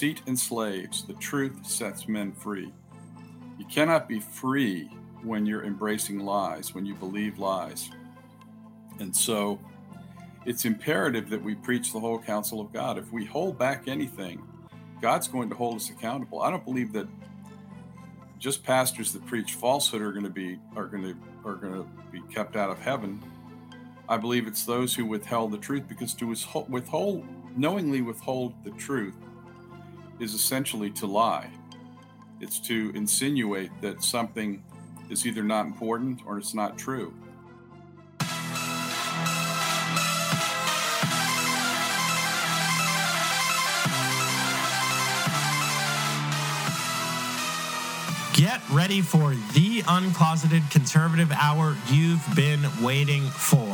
Deceit enslaves, the truth sets men free. You cannot be free when you're embracing lies, when you believe lies. And so it's imperative that we preach the whole counsel of God. If we hold back anything, God's going to hold us accountable. I don't believe that just pastors that preach falsehood are going to be kept out of heaven. I believe it's those who withheld the truth, because to withhold, knowingly withhold the truth, is essentially to lie. It's to insinuate that something is either not important or it's not true. Get ready for the uncloseted conservative hour you've been waiting for.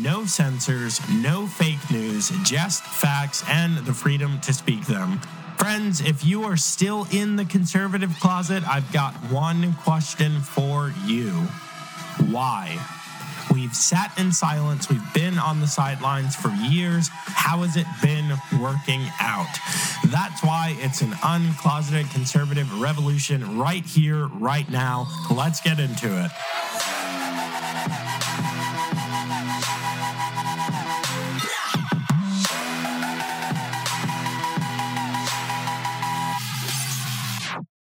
No censors, no fake news, just facts and the freedom to speak them. Friends, if you are still in the conservative closet, I've got one question for you. Why? We've sat in silence. We've been on the sidelines for years. How has it been working out? That's why it's an uncloseted conservative revolution right here, right now. Let's get into it.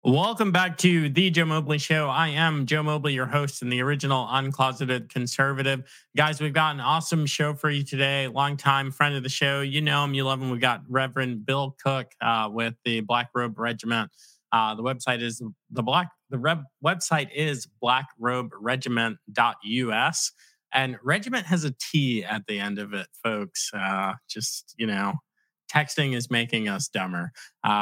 Welcome back to The Joe Mobley Show. I am Joe Mobley, your host and the original uncloseted conservative. Guys, we've got an awesome show for you today. Longtime friend of the show. You know him, you love him. We've got Reverend Bill Cook with the Black Robe Regiment. The website is blackroberegiment.us. And regiment has a T at the end of it, folks. Texting is making us dumber.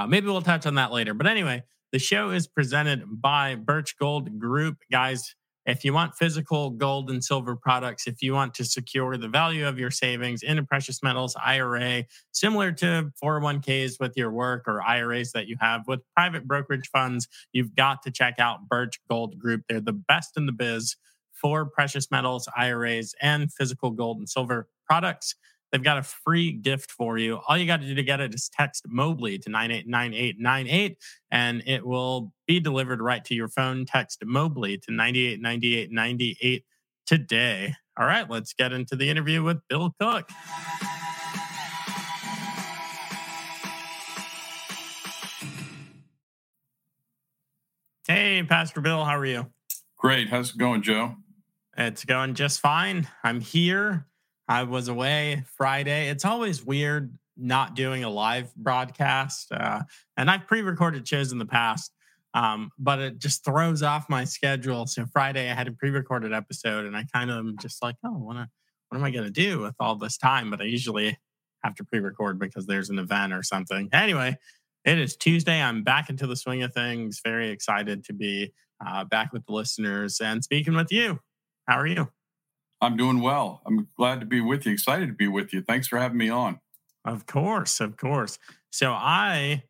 Maybe we'll touch on that later. But anyway, the show is presented by Birch Gold Group. Guys, if you want physical gold and silver products, if you want to secure the value of your savings in a precious metals IRA, similar to 401ks with your work or IRAs that you have with private brokerage funds, you've got to check out Birch Gold Group. They're the best in the biz for precious metals, IRAs, and physical gold and silver products. They've got a free gift for you. All you got to do to get it is text Mobley to 989898, and it will be delivered right to your phone. Text Mobley to 989898 today. All right, let's get into the interview with Bill Cook. Hey, Pastor Bill, how are you? Great. How's it going, Joe? It's going just fine. I'm here. I was away Friday. It's always weird not doing a live broadcast. And I've pre-recorded shows in the past, but it just throws off my schedule. So Friday I had a pre-recorded episode and I kind of am just like, what am I going to do with all this time? But I usually have to pre-record because there's an event or something. Anyway, it is Tuesday. I'm back into the swing of things. Very excited to be back with the listeners and speaking with you. How are you? I'm doing well. I'm glad to be with you. Excited to be with you. Thanks for having me on. Of course, of course. So I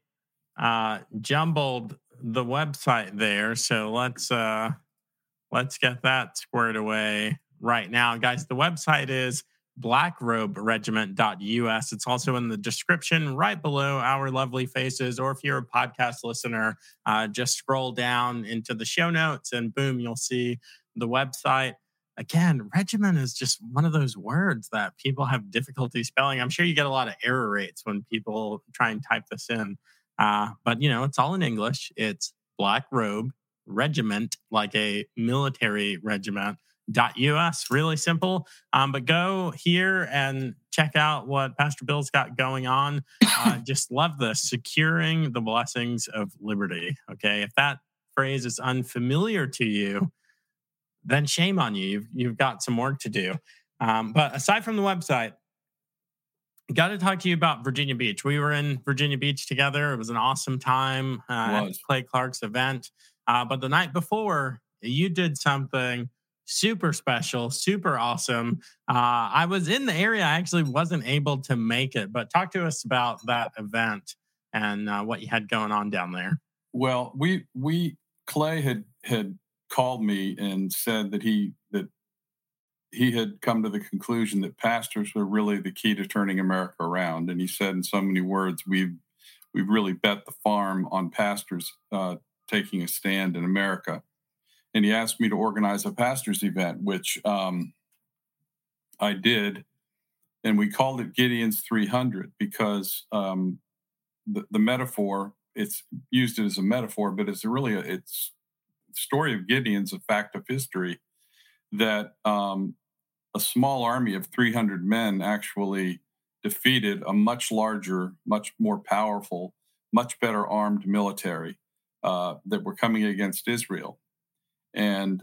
jumbled the website there. So let's get that squared away right now, guys. The website is blackroberegiment.us. It's also in the description right below our lovely faces. Or if you're a podcast listener, just scroll down into the show notes, and boom, you'll see the website. Again, regiment is just one of those words that people have difficulty spelling. I'm sure you get a lot of error rates when people try and type this in. But, you know, it's all in English. It's Black Robe Regiment, like a military regiment, .us. Really simple. But go here and check out what Pastor Bill's got going on. Just love this. Securing the blessings of liberty. Okay, if that phrase is unfamiliar to you, then shame on you. You've got some work to do. But aside from the website, got to talk to you about Virginia Beach. We were in Virginia Beach together. It was an awesome time at Clay Clark's event. But the night before, you did something super special, super awesome. I was in the area. I actually wasn't able to make it. But talk to us about that event and what you had going on down there. Well, Clay had called me and said that he had come to the conclusion that pastors were really the key to turning America around. And he said in so many words, we've we really bet the farm on pastors taking a stand in America. And he asked me to organize a pastor's event, which I did. And we called it Gideon's 300 because the metaphor, it's used as a metaphor, but it's really, it's the story of Gideon's a fact of history that a small army of 300 men actually defeated a much larger, much more powerful, much better armed military that were coming against Israel. And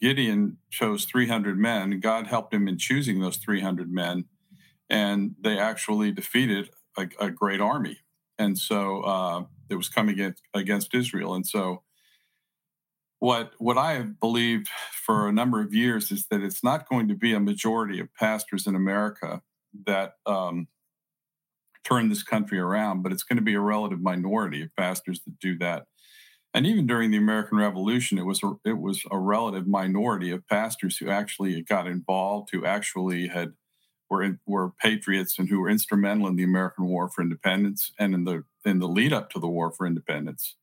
Gideon chose 300 men. God helped him in choosing those 300 men, and they actually defeated a great army. And so it was coming against Israel. And so what I have believed for a number of years is that it's not going to be a majority of pastors in America that turn this country around, but it's going to be a relative minority of pastors that do that. And even during the American Revolution, it was a relative minority of pastors who actually got involved, who actually were patriots and who were instrumental in the American War for Independence and in the lead up to the War for Independence,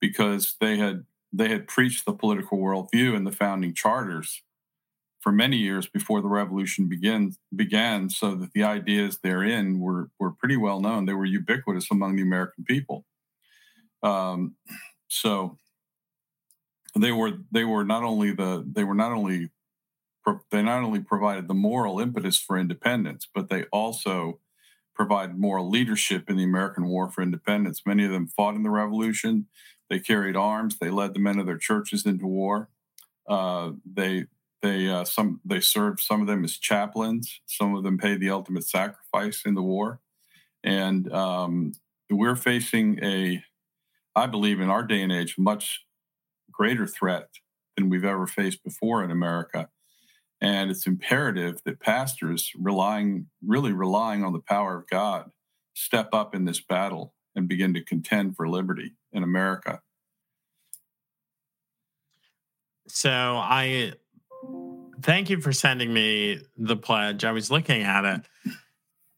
because they had preached the political worldview in the founding charters for many years before the revolution began, so that the ideas therein were pretty well known. They were ubiquitous among the American people. So they not only provided the moral impetus for independence, but they also provided moral leadership in the American War for Independence. Many of them fought in the Revolution. They carried arms. They led the men of their churches into war. They served, some of them as chaplains. Some of them paid the ultimate sacrifice in the war. And we're facing I believe in our day and age, much greater threat than we've ever faced before in America. And it's imperative that pastors really relying on the power of God, step up in this battle and begin to contend for liberty in America. So I thank you for sending me the pledge. I was looking at it.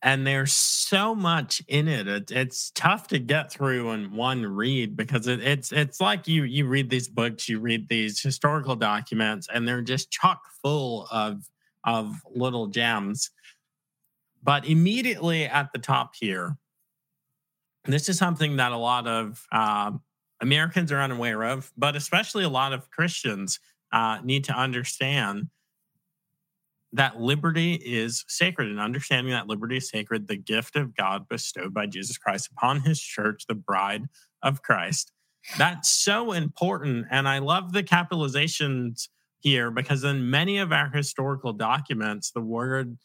And there's so much in it. It's tough to get through in one read because it's like you read these books, you read these historical documents, and they're just chock full of little gems. But immediately at the top here, this is something that a lot of Americans are unaware of, but especially a lot of Christians need to understand. That liberty is sacred, and understanding that liberty is sacred, the gift of God bestowed by Jesus Christ upon his church, the bride of Christ. That's so important. And I love the capitalizations here because in many of our historical documents, the word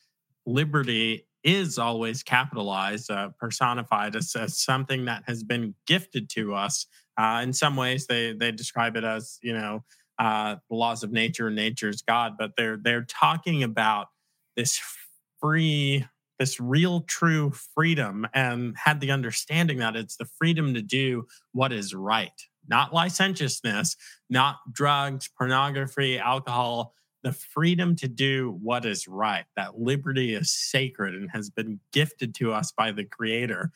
liberty is always capitalized, personified as something that has been gifted to us. In some ways, they describe it as, the laws of nature and nature's God, but they're talking about this real, true freedom, and had the understanding that it's the freedom to do what is right, not licentiousness, not drugs, pornography, alcohol, the freedom to do what is right. That liberty is sacred and has been gifted to us by the Creator.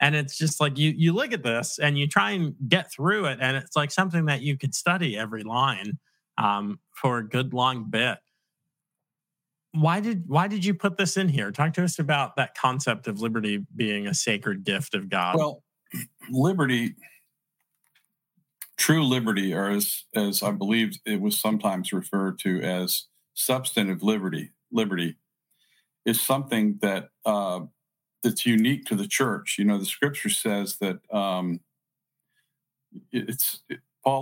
And it's just like you look at this and you try and get through it, and it's like something that you could study every line for a good long bit. Why did you put this in here? Talk to us about that concept of liberty being a sacred gift of God. Well, liberty, true liberty, or as I believe it was sometimes referred to as substantive liberty is something that that's unique to the church. The scripture says that Paul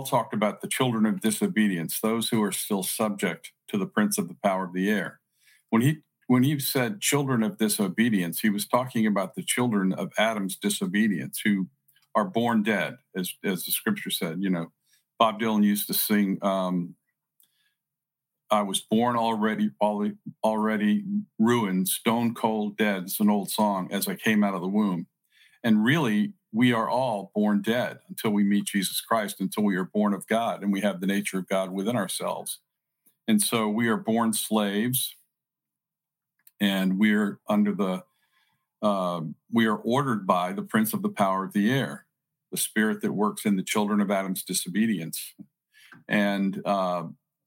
talked about the children of disobedience, those who are still subject to the prince of the power of the air. When he said children of disobedience, he was talking about the children of Adam's disobedience who are born dead, as the scripture said. Bob Dylan used to sing, I was born already ruined, stone cold dead. It's an old song, as I came out of the womb. And really, we are all born dead until we meet Jesus Christ, until we are born of God, and we have the nature of God within ourselves. And so we are born slaves, and we're under the We are ordered by the prince of the power of the air, the spirit that works in the children of Adam's disobedience. And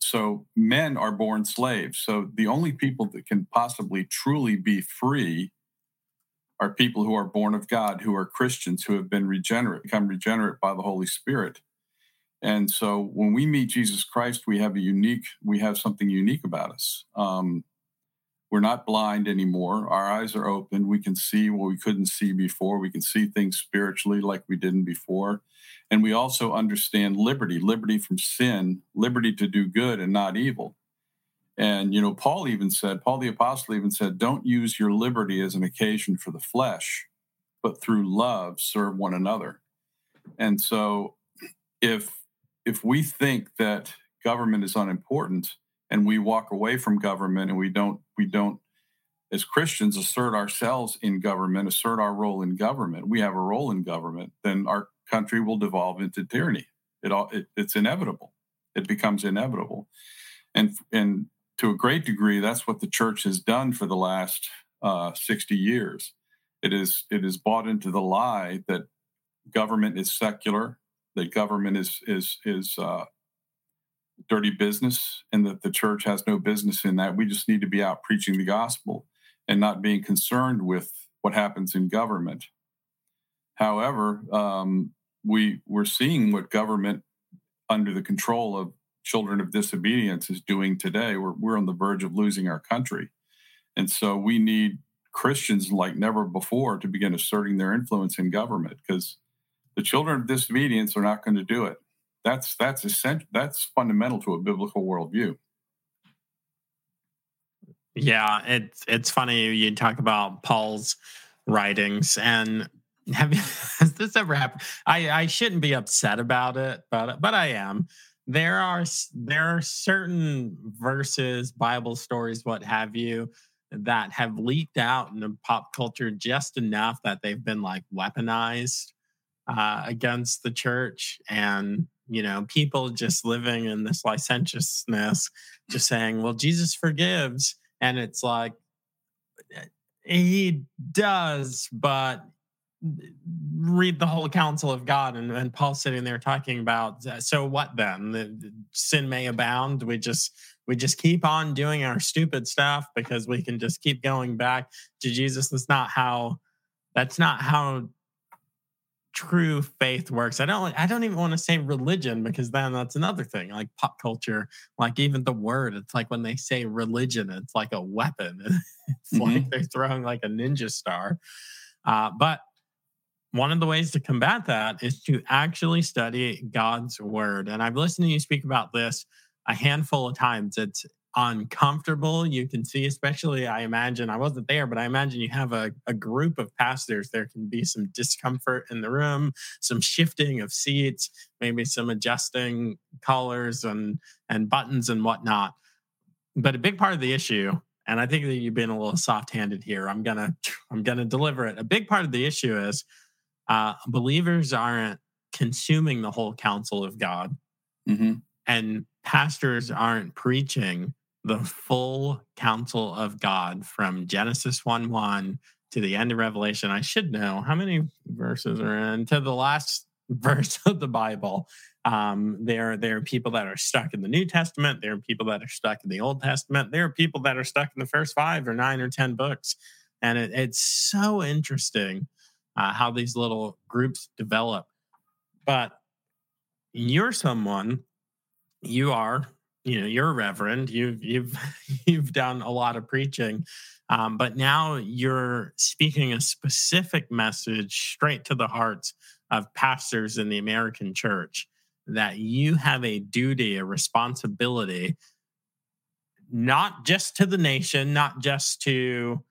so men are born slaves. So the only people that can possibly truly be free are people who are born of God, who are Christians, who have been regenerate, become regenerate by the Holy Spirit. And so when we meet Jesus Christ, we have something unique about us. We're not blind anymore. Our eyes are open. We can see what we couldn't see before. We can see things spiritually like we didn't before. And we also understand liberty from sin, liberty to do good and not evil. And, you know, Paul the Apostle even said, don't use your liberty as an occasion for the flesh, but through love serve one another. And so if we think that government is unimportant, and we walk away from government, and we don't, as Christians, assert ourselves in government, assert our role in government. We have a role in government. Then our country will devolve into tyranny. It's inevitable. It becomes inevitable, and to a great degree, that's what the church has done for the last 60 years. It is bought into the lie that government is secular, that government is dirty business, and that the church has no business in that. We just need to be out preaching the gospel and not being concerned with what happens in government. However, we're seeing what government under the control of children of disobedience is doing today. We're on the verge of losing our country. And so we need Christians like never before to begin asserting their influence in government, because the children of disobedience are not going to do it. That's essential. That's fundamental to a biblical worldview. Yeah, it's funny you talk about Paul's writings, and has this ever happened? I shouldn't be upset about it, but I am. There are certain verses, Bible stories, what have you, that have leaked out in the pop culture just enough that they've been like weaponized against the church, and you know, people just living in this licentiousness, just saying, well, Jesus forgives. And it's like, he does, but read the whole counsel of God. And Paul's sitting there talking about, so what then? The sin may abound. We just keep on doing our stupid stuff because we can just keep going back to Jesus. That's not how true faith works. I don't even want to say religion, because then that's another thing. Like pop culture, like even the word, it's like when they say religion, it's like a weapon. It's like they're throwing like a ninja star. But one of the ways to combat that is to actually study God's word. And I've listened to you speak about this a handful of times. It's uncomfortable. You can see, especially, I imagine, I wasn't there, but I imagine you have a group of pastors. There can be some discomfort in the room, some shifting of seats, maybe some adjusting collars and buttons and whatnot. But a big part of the issue, and I think that you've been a little soft-handed here, I'm gonna deliver it. A big part of the issue is believers aren't consuming the whole counsel of God, and pastors aren't preaching the full counsel of God from Genesis 1:1 to the end of Revelation. I should know how many verses are in to the last verse of the Bible. There are people that are stuck in the New Testament. There are people that are stuck in the Old Testament. There are people that are stuck in the first 5 or 9 or 10 books. And it's so interesting how these little groups develop. But you're someone... You're a reverend. You've done a lot of preaching, but now you're speaking a specific message straight to the hearts of pastors in the American church, that you have a duty, a responsibility, not just to the nation, not just to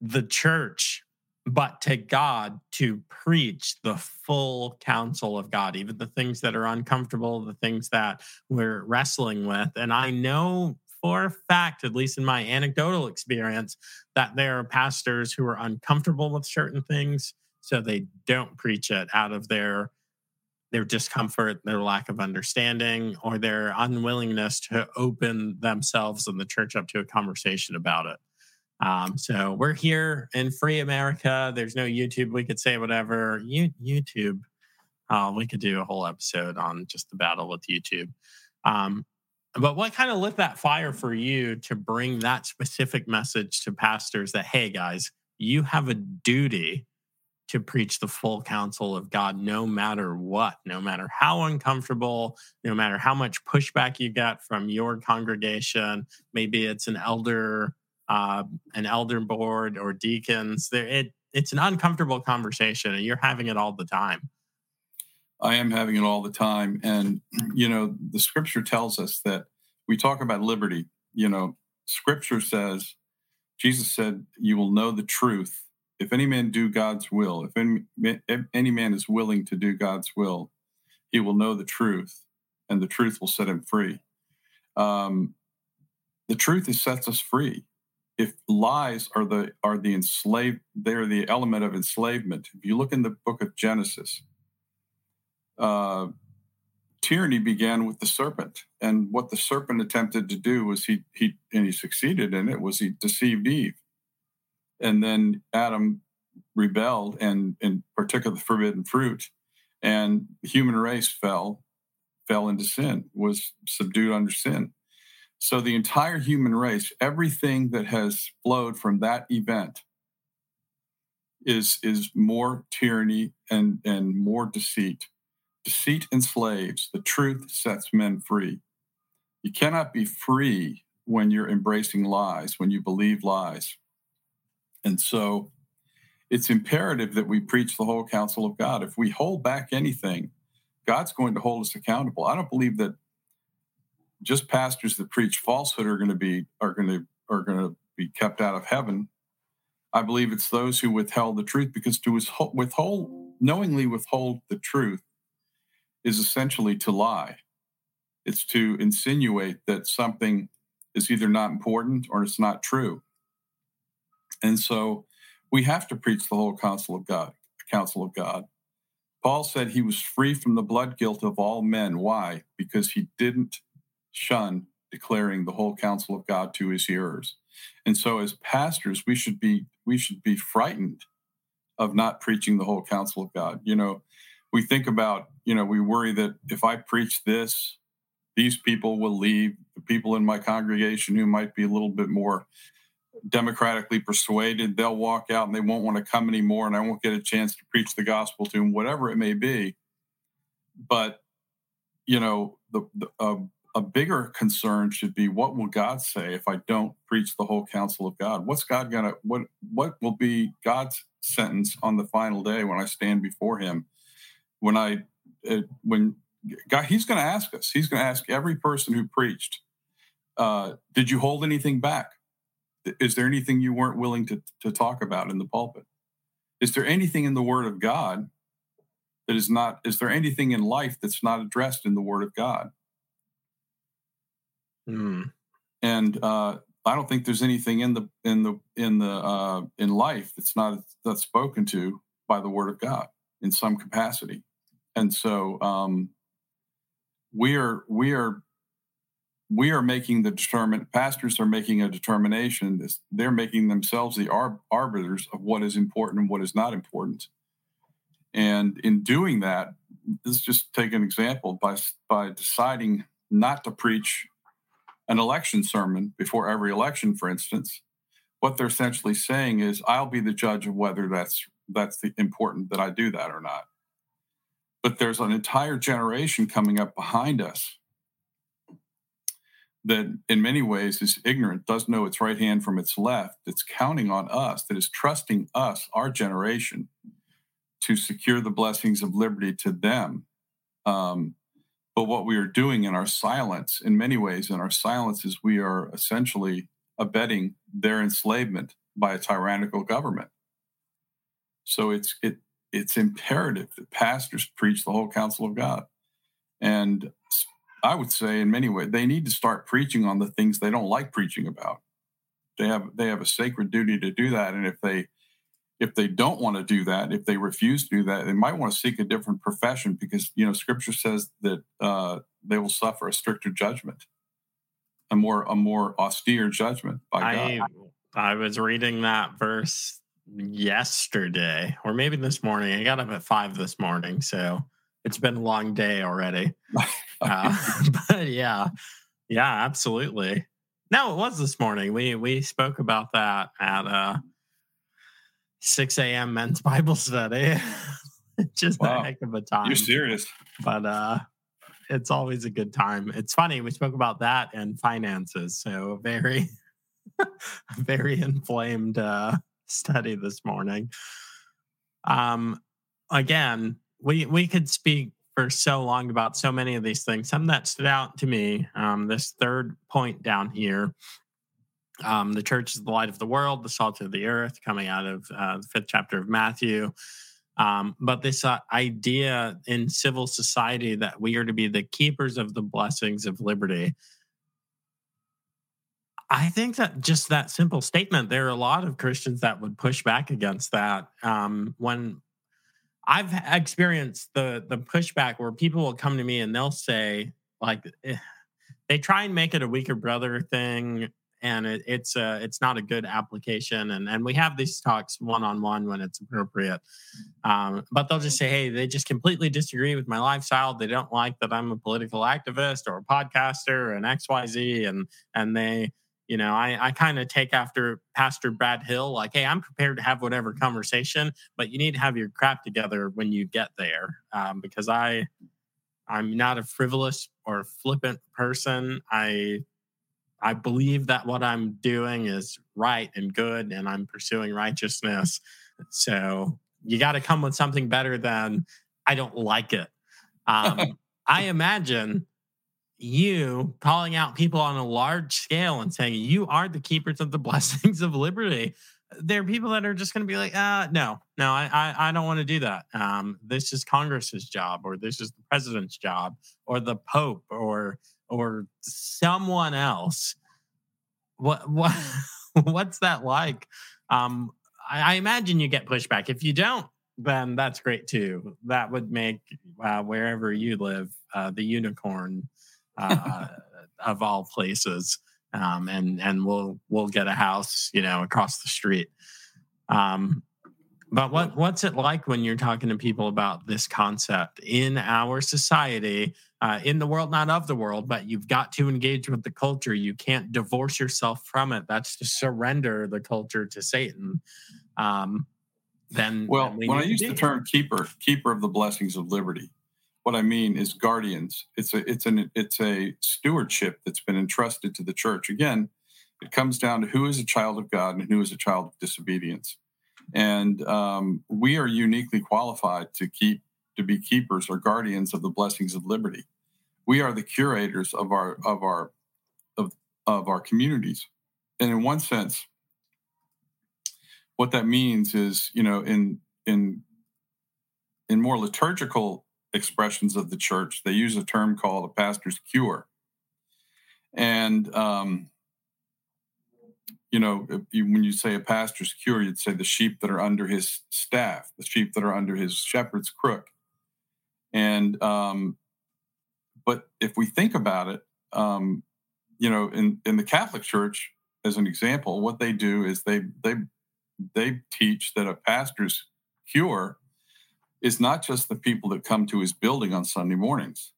the church, but to God, to preach the full counsel of God, even the things that are uncomfortable, the things that we're wrestling with. And I know for a fact, at least in my anecdotal experience, that there are pastors who are uncomfortable with certain things, so they don't preach it out of their discomfort, their lack of understanding, or their unwillingness to open themselves and the church up to a conversation about it. So we're here in free America. There's no YouTube. We could say whatever. YouTube. We could do a whole episode on just the battle with YouTube. But what kind of lit that fire for you to bring that specific message to pastors that, hey, guys, you have a duty to preach the full counsel of God no matter what, no matter how uncomfortable, no matter how much pushback you get from your congregation. Maybe it's an elder board or deacons. It's an uncomfortable conversation, and you're having it all the time. I am having it all the time. And, you know, the scripture tells us that we talk about liberty. You know, scripture says, Jesus said, you will know the truth. If any man do God's will, if any man is willing to do God's will, he will know the truth, and the truth will set him free. The truth sets us free. If lies are the enslaved, they're the element of enslavement. If you look in the book of Genesis, tyranny began with the serpent, and what the serpent attempted to do was he succeeded in it, was he deceived Eve, and then Adam rebelled and partook of the forbidden fruit, and the human race fell into sin, was subdued under sin. So the entire human race, everything that has flowed from that event, is more tyranny and more deceit. Deceit enslaves. The truth sets men free. You cannot be free when you're embracing lies, when you believe lies. And so it's imperative that we preach the whole counsel of God. If we hold back anything, God's going to hold us accountable. I don't believe that just pastors that preach falsehood are going to be kept out of heaven. I believe it's those who withheld the truth, because to knowingly withhold the truth is essentially to lie. It's to insinuate that something is either not important or it's not true. And so we have to preach the whole counsel of God. Paul said he was free from the blood guilt of all men. Why? Because he didn't shun declaring the whole counsel of God to his hearers. And so as pastors, we should be frightened of not preaching the whole counsel of God. You know, we think about, you know, we worry that if I preach this, these people will leave. The people in my congregation who might be a little bit more democratically persuaded, they'll walk out and they won't want to come anymore, and I won't get a chance to preach the gospel to them, whatever it may be. But, you know, a bigger concern should be, what will God say if I don't preach the whole counsel of God? What will be God's sentence on the final day when I stand before him? When God, he's going to ask us, he's going to ask every person who preached, did you hold anything back? Is there anything you weren't willing to talk about in the pulpit? Is there anything in the Word of God that is not, is there anything in life that's not addressed in the Word of God? Mm. And I don't think there's anything in life that's spoken to by the Word of God in some capacity. And so we are making the discernment. Pastors are making a determination. They're making themselves the arbiters of what is important and what is not important. And in doing that, let's just take an example by deciding not to preach an election sermon before every election, for instance. What they're essentially saying is, I'll be the judge of whether that's the important that I do that or not. But there's an entire generation coming up behind us that in many ways is ignorant, doesn't know its right hand from its left, that's counting on us, that is trusting us, our generation, to secure the blessings of liberty to them. But what we are doing in our silence, in many ways, in our silence, is we are essentially abetting their enslavement by a tyrannical government. So it's imperative that pastors preach the whole counsel of God. And I would say, in many ways, they need to start preaching on the things they don't like preaching about. They have a sacred duty to do that. And if they don't want to do that, if they refuse to do that, they might want to seek a different profession, because, you know, Scripture says that they will suffer a stricter judgment, a more austere judgment by God. I was reading that verse yesterday, or maybe this morning. I got up at 5 this morning, so it's been a long day already. But yeah, absolutely. No, it was this morning. We spoke about that at 6 a.m. men's Bible study. Just wow. A heck of a time. You're serious. But it's always a good time. It's funny. We spoke about that and finances. So very inflamed study this morning. Again, we could speak for so long about so many of these things. Some that stood out to me, this third point down here, the church is the light of the world, the salt of the earth, coming out of the 5th chapter of Matthew. But this idea in civil society that we are to be the keepers of the blessings of liberty. I think that just that simple statement, there are a lot of Christians that would push back against that. When I've experienced the pushback where people will come to me and they'll say, like, they try and make it a weaker brother thing, and it's not a good application. And we have these talks one-on-one when it's appropriate. But they'll just say, hey, they just completely disagree with my lifestyle. They don't like that I'm a political activist or a podcaster and XYZ. And they, you know, I kind of take after Pastor Brad Hill, like, hey, I'm prepared to have whatever conversation, but you need to have your crap together when you get there. Because I'm not a frivolous or flippant person. I believe that what I'm doing is right and good, and I'm pursuing righteousness. So you got to come with something better than I don't like it. I imagine you calling out people on a large scale and saying, you are the keepers of the blessings of liberty. There are people that are just going to be like, no, I don't want to do that. This is Congress's job, or this is the president's job, or the Pope, or someone else. What's that like? I imagine you get pushback. If you don't, then that's great too. That would make wherever you live the unicorn of all places. And we'll get a house, you know, across the street. But what's it like when you're talking to people about this concept in our society, in the world, not of the world, but you've got to engage with the culture. You can't divorce yourself from it. That's to surrender the culture to Satan. When I use the term keeper of the blessings of liberty, what I mean is guardians. It's a stewardship that's been entrusted to the church. Again, it comes down to who is a child of God and who is a child of disobedience. And we are uniquely qualified to be keepers or guardians of the blessings of liberty. We are the curators of our communities. And in one sense, what that means is, you know, in more liturgical expressions of the church, they use a term called a pastor's cure. And you know, when you say a pastor's cure, you'd say the sheep that are under his staff, the sheep that are under his shepherd's crook. And, but if we think about it, you know, in the Catholic Church, as an example, what they do is they teach that a pastor's cure is not just the people that come to his building on Sunday mornings,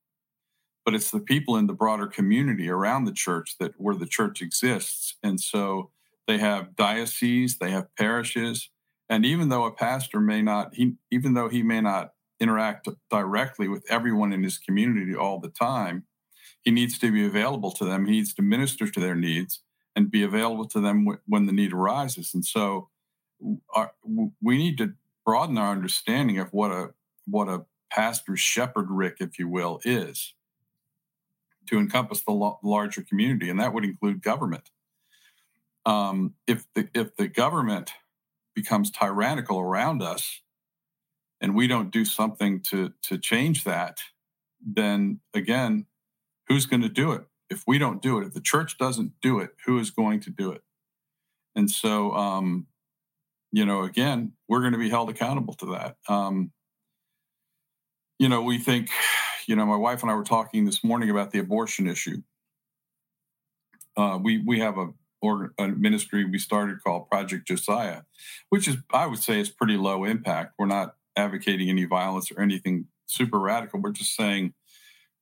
but it's the people in the broader community around the church that where the church exists. And so they have dioceses, they have parishes, and even though a pastor may not interact directly with everyone in his community all the time, he needs to be available to them. He needs to minister to their needs and be available to them when the need arises. And so we need to broaden our understanding of what a pastor's shepherd rick, if you will, is, to encompass the larger community, and that would include government. If the government becomes tyrannical around us, and we don't do something to change that, then again, who's going to do it? If we don't do it, if the church doesn't do it, who is going to do it? And so, you know, again, we're going to be held accountable to that. You know, we think. You know, my wife and I were talking this morning about the abortion issue. We have a or a ministry we started called Project Josiah, which is, I would say, is pretty low impact. We're not advocating any violence or anything super radical. We're just saying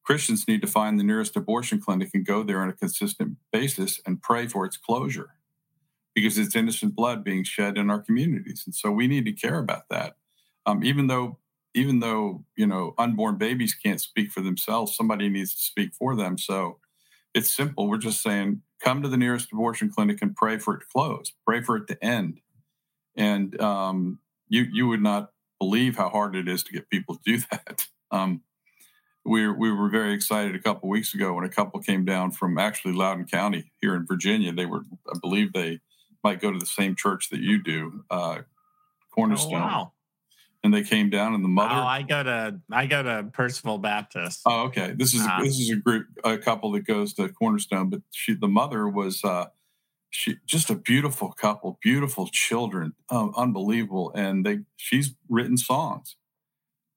Christians need to find the nearest abortion clinic and go there on a consistent basis and pray for its closure, because it's innocent blood being shed in our communities. And so we need to care about that. Even though, you know, unborn babies can't speak for themselves, somebody needs to speak for them. So it's simple. We're just saying, come to the nearest abortion clinic and pray for it to close, pray for it to end. And you would not believe how hard it is to get people to do that. We were very excited a couple of weeks ago when a couple came down from actually Loudoun County here in Virginia. They were, I believe they might go to the same church that you do, Cornerstone. Oh, wow. And they came down, and the mother. Oh, I go to Percival Baptist. Oh, okay. This is a group, a couple that goes to Cornerstone. But the mother was she just a beautiful couple, beautiful children, unbelievable. And she's written songs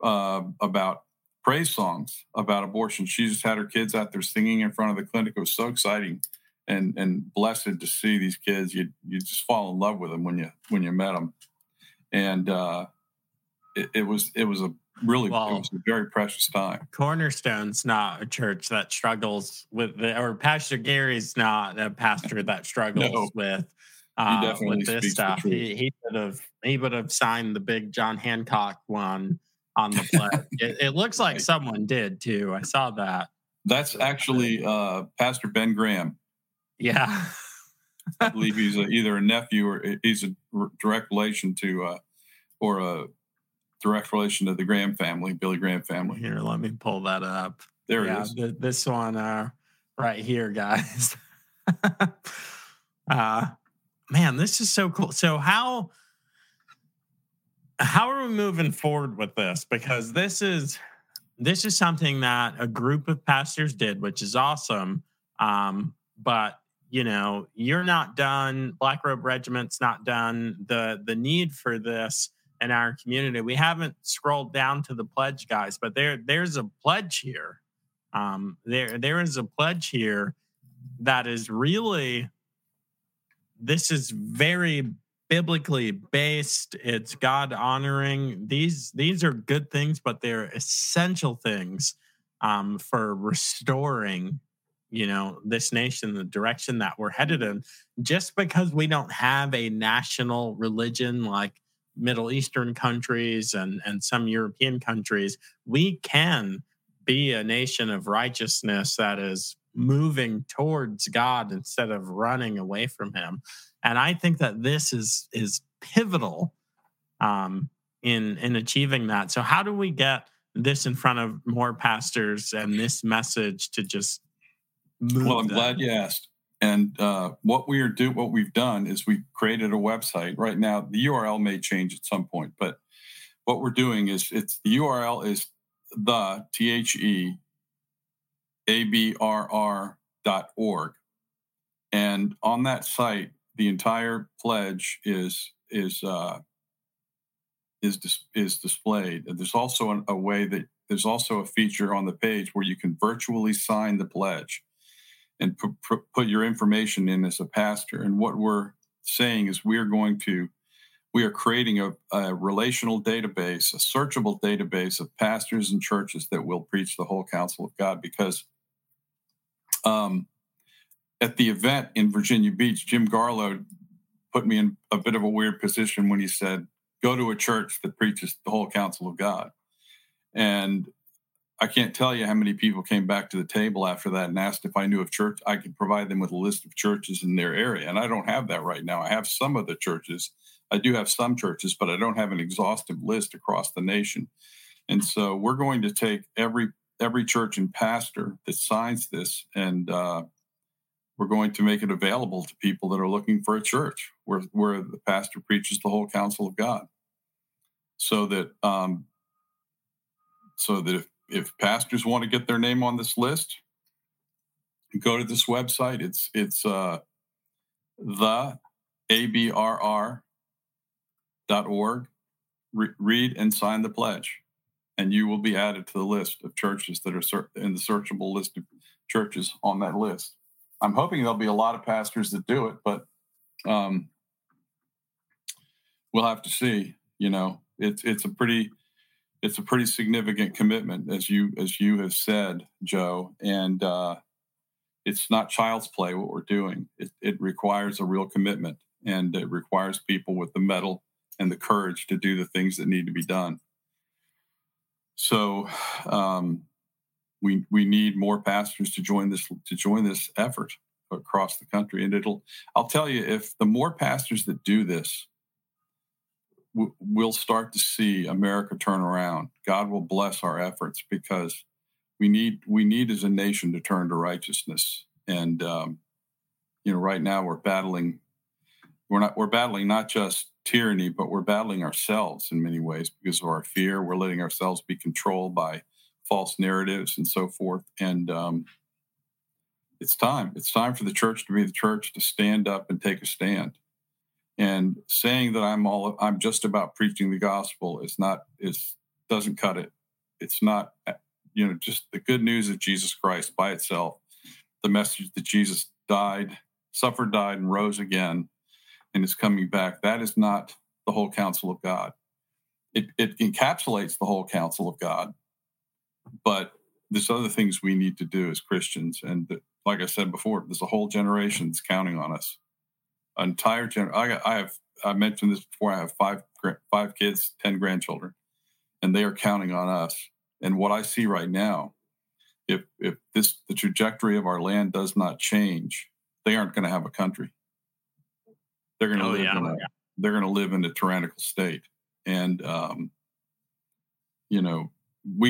about praise songs about abortion. She just had her kids out there singing in front of the clinic. It was so exciting and blessed to see these kids. You just fall in love with them when you met them, and. It was a very precious time. Cornerstone's not a church that struggles with or Pastor Gary's not a pastor that struggles with this stuff. He would have signed the big John Hancock one on the plug. It looks like someone did too. I saw that. That's actually Pastor Ben Graham. Yeah, I believe he's either a nephew or he's a direct relation to direct relation to the Graham family, Billy Graham family. Here, let me pull that up. There it is. This one right here, guys. Man, this is so cool. So how are we moving forward with this? Because this is something that a group of pastors did, which is awesome. But you know, you're not done. Black Robe Regiment's not done. The need for this in our community. We haven't scrolled down to the pledge, guys, but there's a pledge here. There is a pledge here that is really, this is very biblically based. It's God honoring. These are good things, but they're essential things for restoring, you know, this nation, the direction that we're headed in. Just because we don't have a national religion like Middle Eastern countries and some European countries, we can be a nation of righteousness that is moving towards God instead of running away from Him. And I think that this is pivotal in achieving that. So how do we get this in front of more pastors and this message to just move? Well, I'm glad you asked. And what we've done is we've created a website right now. The URL may change at some point, but what we're doing is the URL is theabrr.org. And on that site, the entire pledge is displayed. And there's also a feature on the page where you can virtually sign the pledge and put your information in as a pastor. And what we're saying is we are creating a relational database, a searchable database of pastors and churches that will preach the whole counsel of God. Because at the event in Virginia Beach, Jim Garlow put me in a bit of a weird position when he said, go to a church that preaches the whole counsel of God. And I can't tell you how many people came back to the table after that and asked if I knew of church. I could provide them with a list of churches in their area. And I don't have that right now. I have some of the churches. I do have some churches, but I don't have an exhaustive list across the nation. And so we're going to take every church and pastor that signs this, and we're going to make it available to people that are looking for a church where the pastor preaches the whole counsel of God. So that if pastors want to get their name on this list, go to this website. It's theabrr.org. Read and sign the pledge, and you will be added to the list of churches that are in the searchable list of churches on that list. I'm hoping there'll be a lot of pastors that do it, but we'll have to see. You know, it's a pretty significant commitment, as you have said, Joe, and it's not child's play what we're doing. It requires a real commitment, and it requires people with the mettle and the courage to do the things that need to be done. So we need more pastors to join this effort across the country. And I'll tell you, if the more pastors that do this, we'll start to see America turn around. God will bless our efforts, because we need as a nation to turn to righteousness. And right now we're battling not just tyranny, but we're battling ourselves in many ways because of our fear. We're letting ourselves be controlled by false narratives and so forth. And it's time for the church to be the church, to stand up and take a stand. And saying that I'm just about preaching the gospel doesn't cut it. It's not, just the good news of Jesus Christ by itself, the message that Jesus suffered, died, and rose again, and is coming back. That is not the whole counsel of God. It encapsulates the whole counsel of God, but there's other things we need to do as Christians. And like I said before, there's a whole generation that's counting on us. An entire generation. I mentioned this before. I have five kids, 10 grandchildren, and they are counting on us. And what I see right now, if the trajectory of our land does not change, they aren't going to have a country. They're going to live in a tyrannical state. And we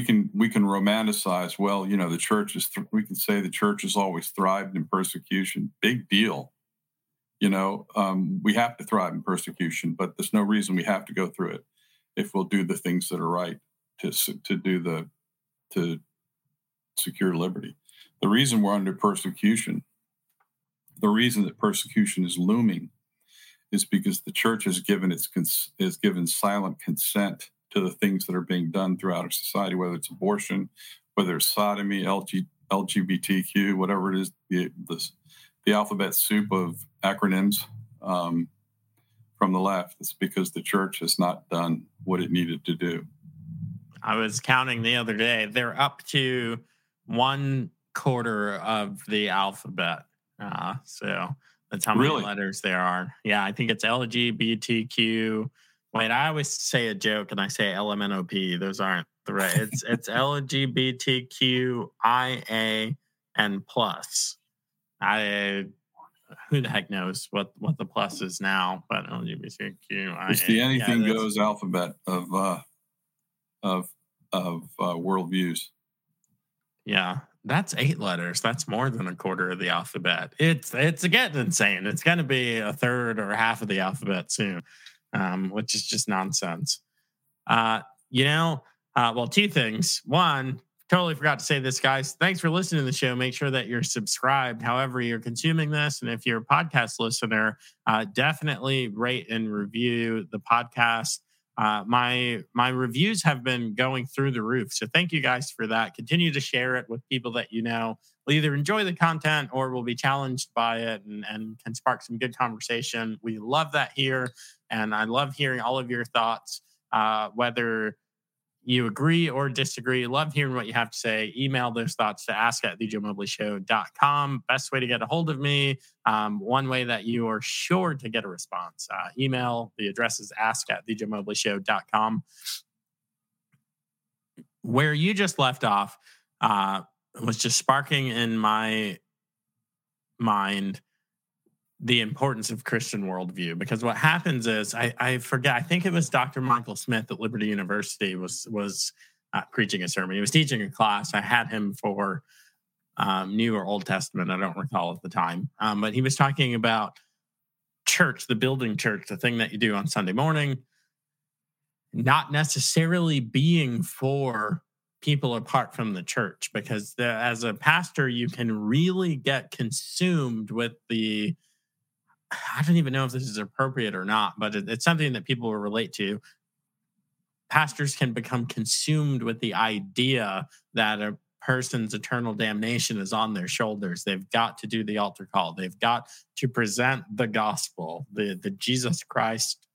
can romanticize. Well, the church is. We can say the church has always thrived in persecution. Big deal. We have to thrive in persecution, but there's no reason we have to go through it if we'll do the things that are right to secure liberty. The reason we're under persecution, the reason that persecution is looming, is because the church has given silent consent to the things that are being done throughout our society, whether it's abortion, whether it's sodomy, LGBTQ, whatever it is, the alphabet soup of acronyms from the left. It's because the church has not done what it needed to do. I was counting the other day. They're up to 1/4 of the alphabet. So that's how many letters there are. Yeah, I think it's LGBTQ. Wait, I always say a joke and I say LMNOP. Those aren't the right. It's LGBTQIA and plus. Who the heck knows what the plus is now? But LGBTQIA. It's the anything goes alphabet of worldviews. Yeah. That's 8 letters. That's more than 1/4 of the alphabet. It's getting insane. It's going to be 1/3 or half of the alphabet soon, which is just nonsense. Well, 2 things. One, totally forgot to say this, guys. Thanks for listening to the show. Make sure that you're subscribed however you're consuming this. And if you're a podcast listener, definitely rate and review the podcast. My reviews have been going through the roof. So thank you guys for that. Continue to share it with people that you know will either enjoy the content or will be challenged by it and can spark some good conversation. We love that here. And I love hearing all of your thoughts, whether you agree or disagree. Love hearing what you have to say. Email those thoughts to ask@thejoemobleyshow.com. Best way to get a hold of me. One way that you are sure to get a response. Email, the address is ask@thejoemobleyshow.com. Where you just left off was just sparking in my mind the importance of Christian worldview, because what happens is I forget. I think it was Dr. Michael Smith at Liberty University was preaching a sermon. He was teaching a class. I had him for New or Old Testament. I don't recall at the time, but he was talking about church, the building church, the thing that you do on Sunday morning, not necessarily being for people apart from the church, because as a pastor, you can really get consumed with the, I don't even know if this is appropriate or not, but it's something that people will relate to. Pastors can become consumed with the idea that a person's eternal damnation is on their shoulders. They've got to do the altar call. They've got to present the gospel, the Jesus Christ,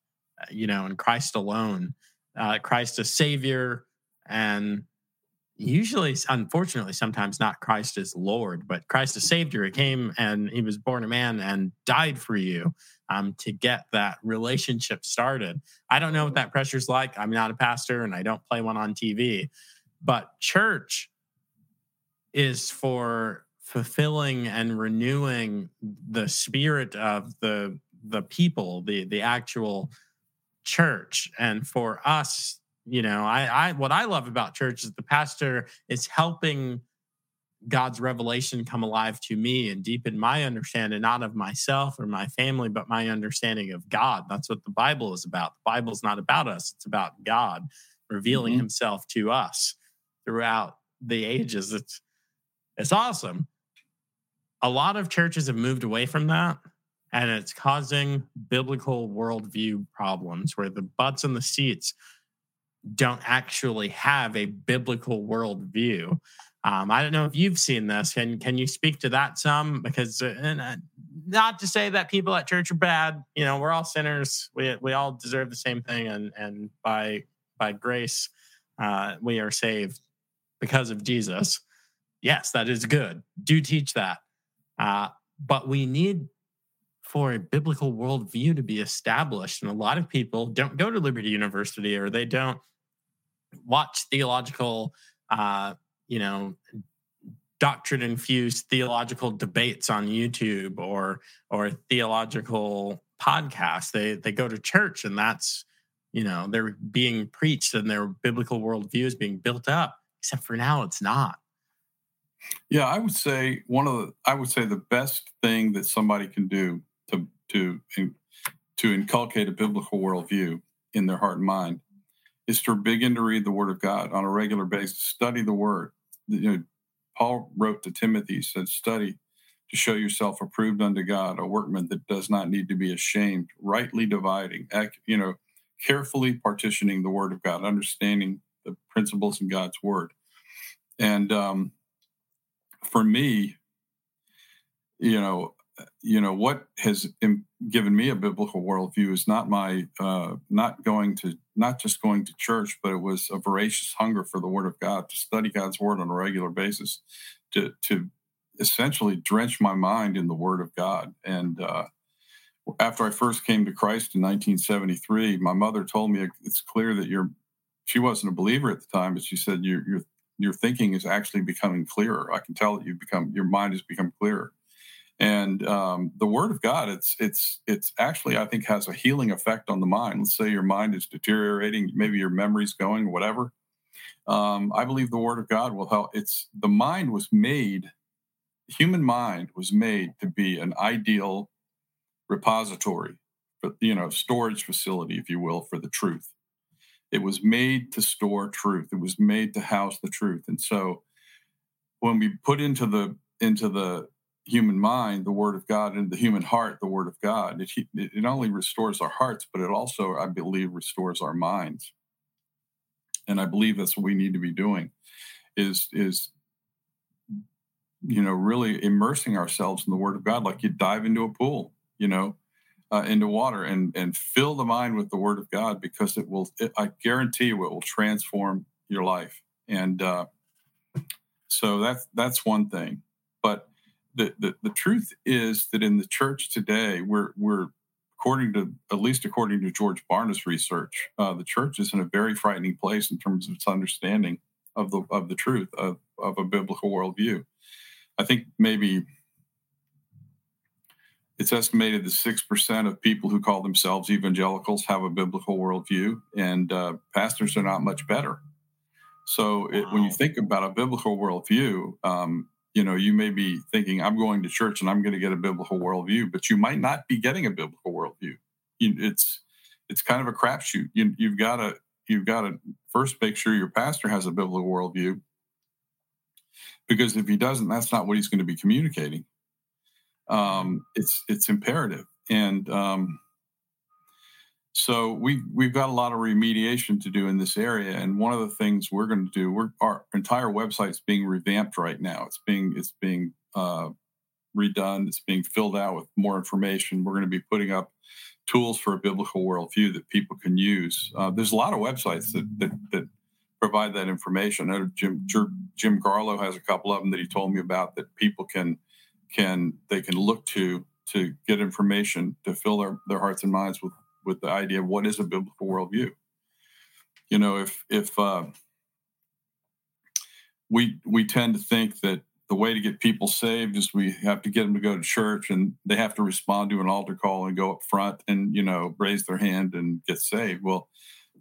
and Christ alone, Christ as Savior, and usually, unfortunately, sometimes not Christ as Lord, but Christ as Savior. He came and he was born a man and died for you to get that relationship started. I don't know what that pressure's like. I'm not a pastor and I don't play one on TV. But church is for fulfilling and renewing the spirit of the people, the actual church. And for us, what I love about church is the pastor is helping God's revelation come alive to me and deepen my understanding, not of myself or my family, but my understanding of God. That's what the Bible is about. The Bible's not about us. It's about God revealing himself to us throughout the ages. It's awesome. A lot of churches have moved away from that, and it's causing biblical worldview problems where the butts in the seats don't actually have a biblical worldview. I don't know if you've seen this. Can you speak to that some? Because not to say that people at church are bad. We're all sinners. We all deserve the same thing, and by grace we are saved because of Jesus. Yes, that is good. Do teach that. But we need for a biblical worldview to be established. And a lot of people don't go to Liberty University, or they don't watch theological, doctrine-infused theological debates on YouTube or theological podcasts. They go to church, and that's, they're being preached and their biblical worldview is being built up, except for now it's not. Yeah, I would say the best thing that somebody can do to inculcate a biblical worldview in their heart and mind is to begin to read the Word of God on a regular basis. Study the Word. Paul wrote to Timothy, he said, "Study to show yourself approved unto God, a workman that does not need to be ashamed, rightly dividing, carefully partitioning the Word of God, understanding the principles in God's Word." And for me, what has given me a biblical worldview is not my not just going to church, but it was a voracious hunger for the Word of God, to study God's Word on a regular basis, to essentially drench my mind in the Word of God. And after I first came to Christ in 1973, my mother told me, it's clear that she wasn't a believer at the time, but she said your thinking is actually becoming clearer. I can tell that your mind has become clearer. And the Word of God, it's actually, I think, has a healing effect on the mind. Let's say your mind is deteriorating, maybe your memory's going, whatever. I believe the Word of God will help. The human mind was made to be an ideal repository, storage facility, if you will, for the truth. It was made to store truth. It was made to house the truth. And so when we put into the human mind the Word of God, into the human heart the Word of God, it only restores our hearts, but it also, I believe, restores our minds. And I believe that's what we need to be doing is really immersing ourselves in the Word of God, like you dive into a pool, into water, and fill the mind with the Word of God, because I guarantee you, it will transform your life. And so that's one thing. But the truth is that in the church today, we're according to George Barna's research, the church is in a very frightening place in terms of its understanding of the truth of a biblical worldview. I think maybe it's estimated that 6% of people who call themselves evangelicals have a biblical worldview, and pastors are not much better. So when you think about a biblical worldview, you may be thinking, I'm going to church and I'm going to get a biblical worldview, but you might not be getting a biblical worldview. It's kind of a crapshoot. You've got to first make sure your pastor has a biblical worldview, because if he doesn't, that's not what he's going to be communicating. It's imperative. And So we've got a lot of remediation to do in this area, and one of the things we're going to do, our entire website's being revamped right now. It's being redone. It's being filled out with more information. We're going to be putting up tools for a biblical worldview that people can use. There's a lot of websites that provide that information. I know Jim Garlow has a couple of them that he told me about that people can look to get information to fill their hearts and minds with the idea of what is a biblical worldview. You know, if we tend to think that the way to get people saved is we have to get them to go to church and they have to respond to an altar call and go up front and, you know, raise their hand and get saved. Well,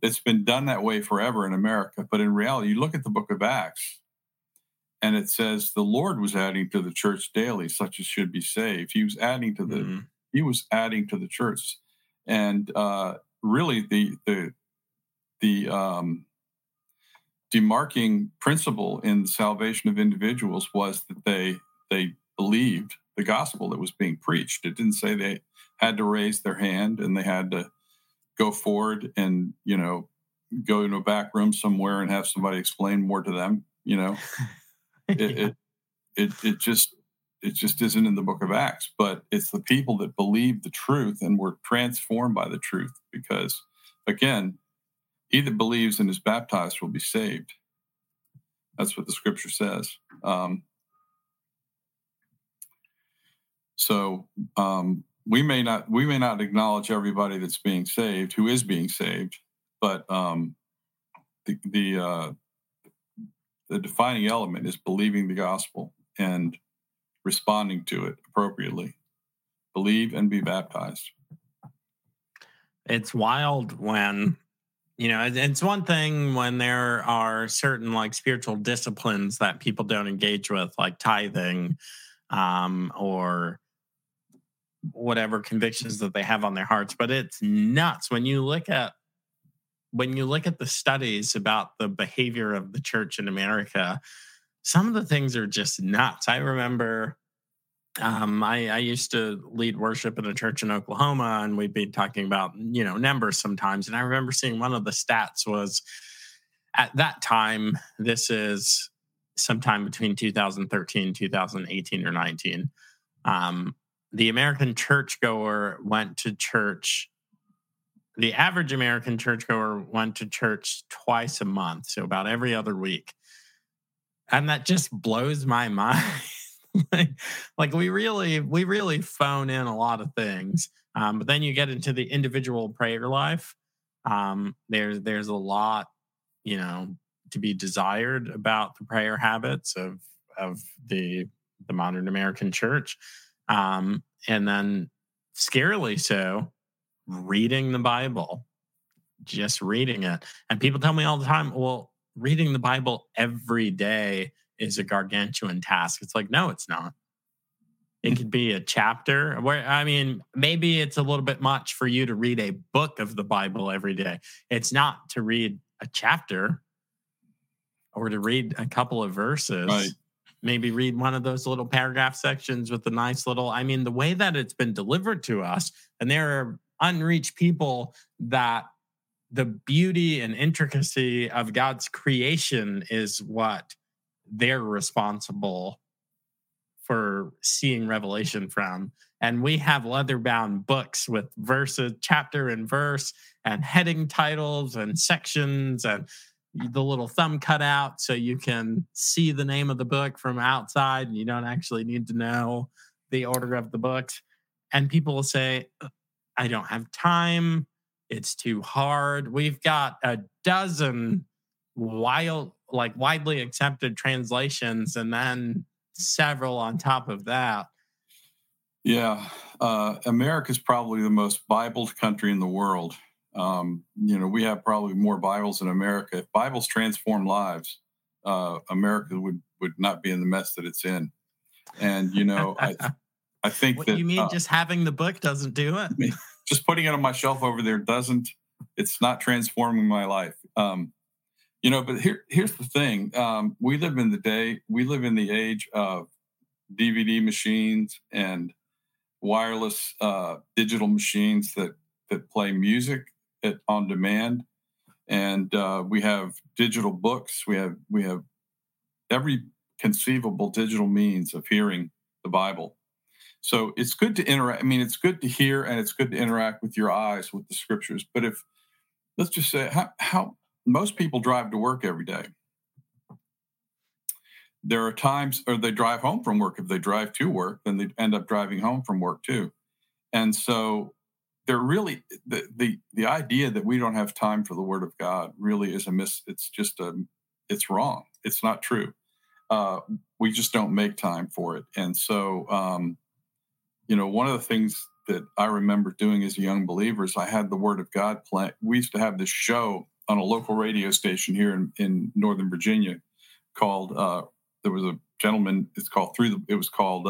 it's been done that way forever in America. But in reality, you look at the book of Acts and it says the Lord was adding to the church daily, such as should be saved. He was adding to the church. And really the demarking principle in the salvation of individuals was that they believed the gospel that was being preached. It didn't say they had to raise their hand and they had to go forward and, you know, go into a back room somewhere and have somebody explain more to them. You know, it just isn't in the book of Acts, but it's the people that believed the truth and were transformed by the truth, because again, he that believes and is baptized will be saved. That's what the scripture says. We may not acknowledge everybody that's being saved, who is being saved, but the defining element is believing the gospel and responding to it appropriately. Believe and be baptized. It's wild when, you know, it's one thing when there are certain like spiritual disciplines that people don't engage with, like tithing, or whatever convictions that they have on their hearts. But it's nuts when you look at the studies about the behavior of the church in America. Some of the things are just nuts. I remember I used to lead worship in a church in Oklahoma, and we'd be talking about, you know, numbers sometimes. And I remember seeing one of the stats was at that time, this is sometime between 2013 and 2018 or 19, the American churchgoer went to church. The average American churchgoer went to church twice a month, so about every other week. And that just blows my mind. like we really phone in a lot of things. But then you get into the individual prayer life. There's a lot, you know, to be desired about the prayer habits of the modern American church. And then, scarily so, reading the Bible, just reading it. And people tell me all the time, well, reading the Bible every day is a gargantuan task. It's like, no, it's not. It could be a chapter where, I mean, maybe it's a little bit much for you to read a book of the Bible every day. It's not to read a chapter or to read a couple of verses. Right. Maybe read one of those little paragraph sections with a nice little, I mean, the way that it's been delivered to us, and there are unreached people that the beauty and intricacy of God's creation is what they're responsible for seeing revelation from. And we have leather-bound books with verses, chapter and verse, and heading titles and sections and the little thumb cut out so you can see the name of the book from outside and you don't actually need to know the order of the books. And people will say, I don't have time. It's too hard. We've got a dozen widely accepted translations and then several on top of that. Yeah. America's probably the most Bibled country in the world. You know, we have probably more Bibles in America. If Bibles transform lives, America would not be in the mess that it's in. And, you know, I think what that... What do you mean just having the book doesn't do it? Just putting it on my shelf over there doesn't... It's not transforming my life. You know, but here's the thing. We live in the age of DVD machines and wireless digital machines that play music, on demand, and we have digital books. We have every conceivable digital means of hearing the Bible. So it's good to interact. I mean, it's good to hear, and it's good to interact with your eyes with the scriptures. But if, let's just say, how most people drive to work every day. There are times, or they drive home from work. If they drive to work, then they end up driving home from work too. And so they're really, the idea that we don't have time for the Word of God really is a miss. It's just it's wrong. It's not true. We just don't make time for it. And so, one of the things that I remember doing as a young believer is I had the Word of God play. We used to have this show on a local radio station here in Northern Virginia called, there was a gentleman, it was called?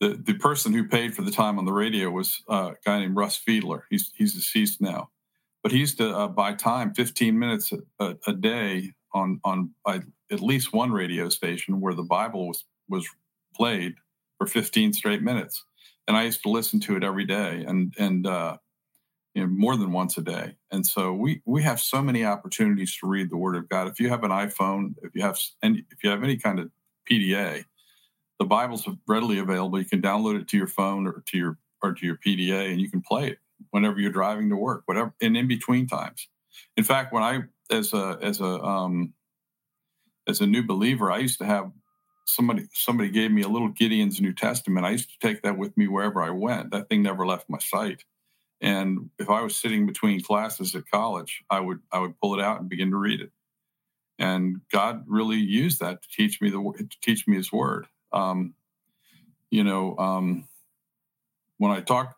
The person who paid for the time on the radio was a guy named Russ Fiedler. He's deceased now. But he used to buy time 15 minutes a day on at least one radio station where the Bible was played for 15 straight minutes. And I used to listen to it every day and more than once a day. And so we have so many opportunities to read the Word of God. If you have an iPhone, if you have any kind of PDA, the Bible's readily available. You can download it to your phone or to your PDA, and you can play it whenever you're driving to work, whatever, and in between times. In fact, when I, as a new believer, I used to have somebody gave me a little Gideon's New Testament. I used to take that with me wherever I went. That thing never left my sight. And if I was sitting between classes at college, I would pull it out and begin to read it. And God really used that to teach me His Word. When I talk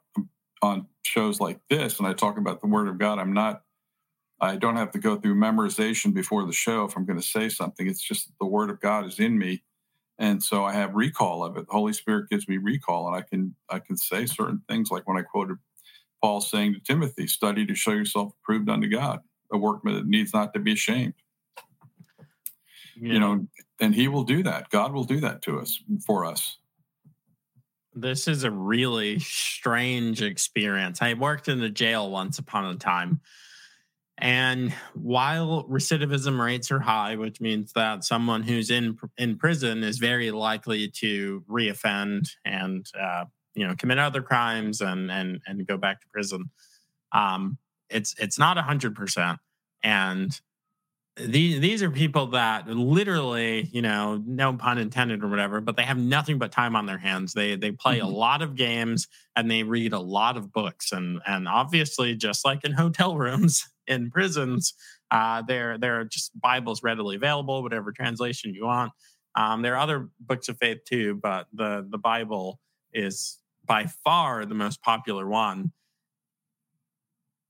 on shows like this and I talk about the Word of God, I don't have to go through memorization before the show if I'm going to say something. It's just the Word of God is in me, and so I have recall of it. The Holy Spirit gives me recall, and I can say certain things, like when I quoted Paul saying to Timothy, "Study to show yourself approved unto God, a workman that needs not to be ashamed." Yeah. And He will do that. God will do that to us, for us. This is a really strange experience. I worked in a jail once upon a time. And while recidivism rates are high, which means that someone who's in prison is very likely to reoffend and commit other crimes and go back to prison, it's not 100%. And these are people that literally, no pun intended or whatever, but they have nothing but time on their hands. They play a lot of games and they read a lot of books. And obviously, just like in hotel rooms in prisons, there are just Bibles readily available, whatever translation you want. There are other books of faith too, but the Bible is by far the most popular one.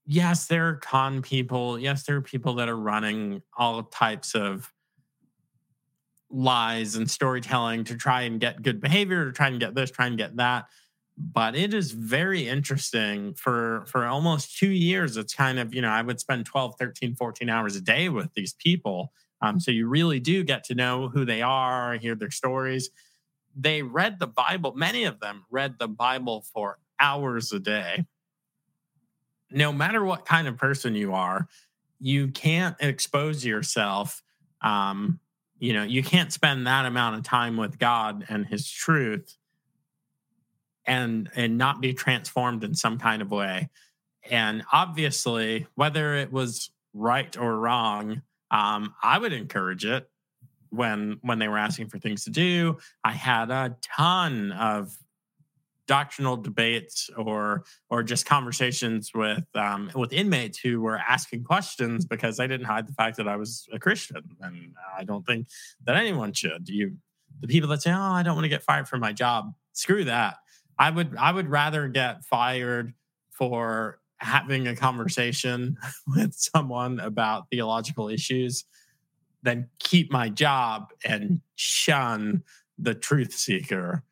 Yes, there are con people. Yes, there are people that are running all types of lies and storytelling to try and get good behavior, to try and get this, try and get that. But it is very interesting. For almost 2 years, it's kind of, I would spend 12, 13, 14 hours a day with these people. So you really do get to know who they are, hear their stories. They read the Bible. Many of them read the Bible for hours a day. No matter what kind of person you are, you can't expose yourself. You can't spend that amount of time with God and His truth and not be transformed in some kind of way. And obviously, whether it was right or wrong, I would encourage it when they were asking for things to do. I had a ton of doctrinal debates or just conversations with inmates who were asking questions because I didn't hide the fact that I was a Christian, and I don't think that anyone should. The people that say, "Oh, I don't want to get fired from my job," screw that. I would rather get fired for having a conversation with someone about theological issues than keep my job and shun the truth seeker.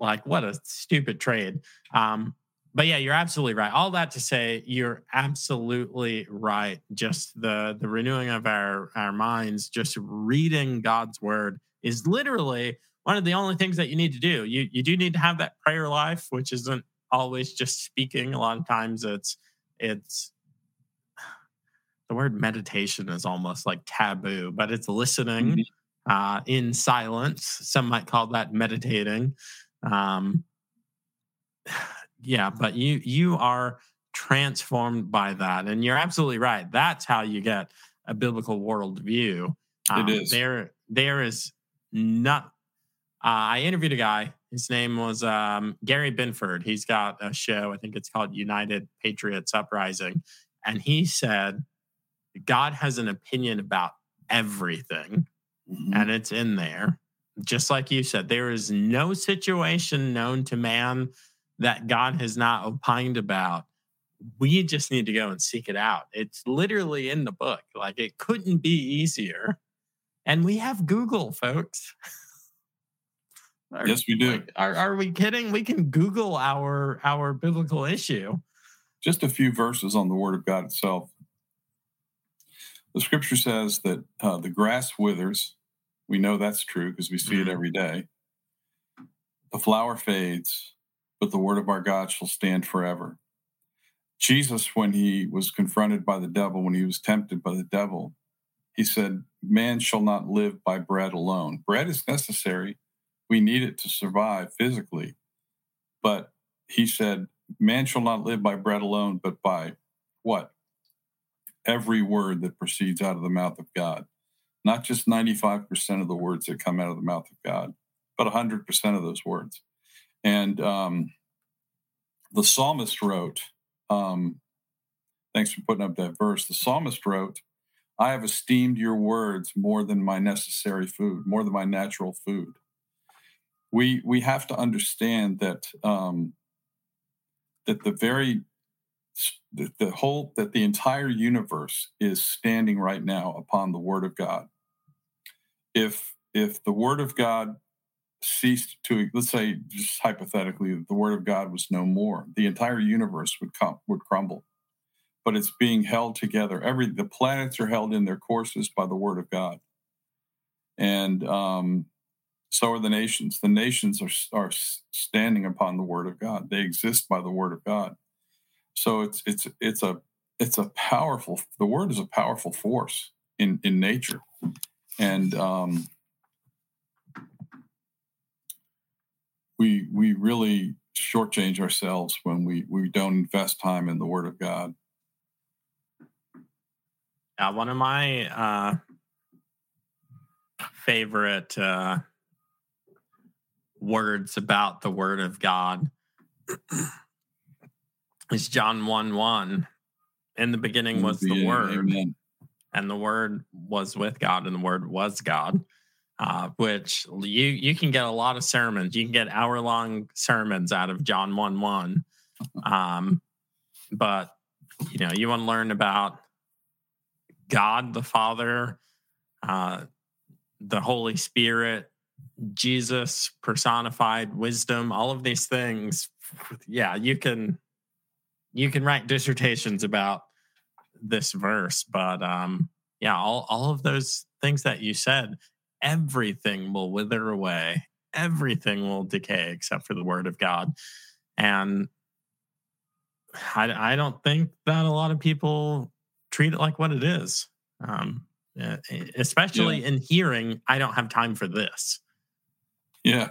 Like, what a stupid trade. But yeah, you're absolutely right. All that to say, you're absolutely right. Just the renewing of our minds, just reading God's Word is literally one of the only things that you need to do. You do need to have that prayer life, which isn't always just speaking. A lot of times it's the word meditation is almost like taboo, but it's listening in silence. Some might call that meditating. Yeah, but you are transformed by that. And you're absolutely right. That's how you get a biblical worldview. It is. There is not... I interviewed a guy. His name was Gary Binford. He's got a show. I think it's called United Patriots Uprising. And he said, God has an opinion about everything, and it's in there. Just like you said, there is no situation known to man that God has not opined about. We just need to go and seek it out. It's literally in the book. Like, it couldn't be easier. And we have Google, folks. Yes, we do. Like, are we kidding? We can Google our biblical issue. Just a few verses on the Word of God itself. The Scripture says that the grass withers. We know that's true because we see it every day. The flower fades, but the Word of our God shall stand forever. Jesus, when he was confronted by the devil, when he was tempted by the devil, he said, man shall not live by bread alone. Bread is necessary. We need it to survive physically. But he said, man shall not live by bread alone, but by what? Every word that proceeds out of the mouth of God. Not just 95% of the words that come out of the mouth of God, but 100% of those words. And the psalmist wrote, thanks for putting up that verse. The psalmist wrote, I have esteemed your words more than my necessary food, more than my natural food. We have to understand that that the entire universe is standing right now upon the Word of God. If the Word of God ceased to, let's say just hypothetically, that the Word of God was no more, the entire universe would crumble. But it's being held together. The planets are held in their courses by the Word of God, and so are the nations. The nations are standing upon the Word of God. They exist by the Word of God. So it's a powerful. The Word is a powerful force in nature, and we really shortchange ourselves when we don't invest time in the Word of God. Yeah, one of my favorite words about the Word of God is John 1:1. In the beginning was the Word, Amen. And the Word was with God, and the Word was God, which you can get a lot of sermons. You can get hour-long sermons out of John 1:1. But, you know, you want to learn about God the Father, the Holy Spirit, Jesus, personified wisdom, all of these things. Yeah, you can write dissertations about this verse, but yeah, all of those things that you said, everything will wither away, everything will decay except for the Word of God. And I don't think that a lot of people treat it like what it is, especially in hearing, I don't have time for this. Yeah.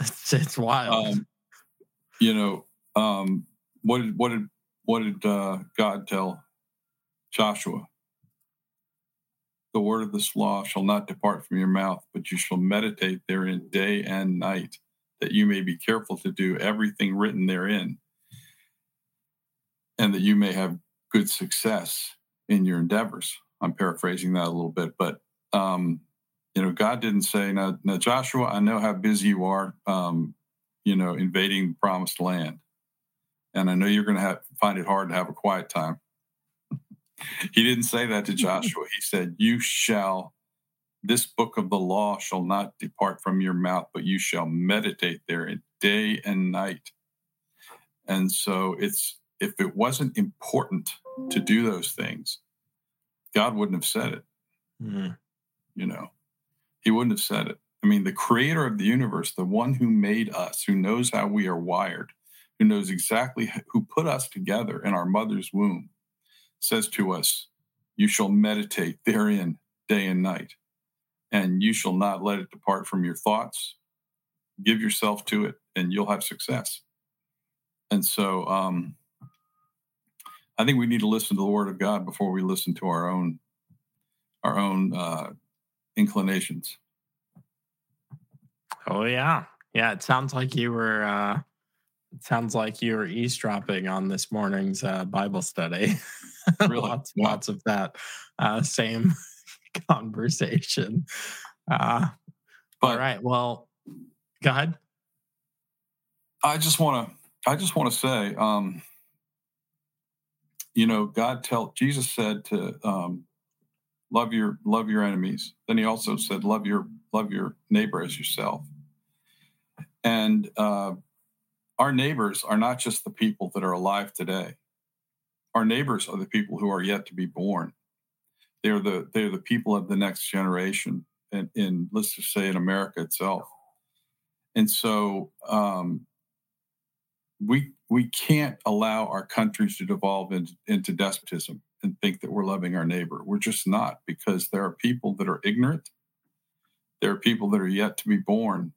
It's wild. What did God tell Joshua? The word of this law shall not depart from your mouth, but you shall meditate therein day and night, that you may be careful to do everything written therein, and that you may have good success in your endeavors. I'm paraphrasing that a little bit, but God didn't say, now Joshua, I know how busy you are, invading the promised land, and I know you're going to find it hard to have a quiet time. He didn't say that to Joshua. He said, this book of the law shall not depart from your mouth, but you shall meditate therein day and night. And so if it wasn't important to do those things, God wouldn't have said it. Mm-hmm. He wouldn't have said it. I mean, the creator of the universe, the one who made us, who knows how we are wired, who knows exactly who put us together in our mother's womb, says to us, you shall meditate therein day and night, and you shall not let it depart from your thoughts. Give yourself to it, and you'll have success. And so I think we need to listen to the Word of God before we listen to our own inclinations. Oh yeah, yeah. It sounds like you were. It sounds like you were eavesdropping on this morning's Bible study. Really, lots of that same conversation. All right. Well, go ahead. I just want to say, Jesus said to love your enemies. Then he also said, love your neighbor as yourself. And our neighbors are not just the people that are alive today. Our neighbors are the people who are yet to be born. They are the people of the next generation, and in let's just say in America itself. And so we can't allow our countries to devolve into despotism and think that we're loving our neighbor. We're just not, because there are people that are ignorant. There are people that are yet to be born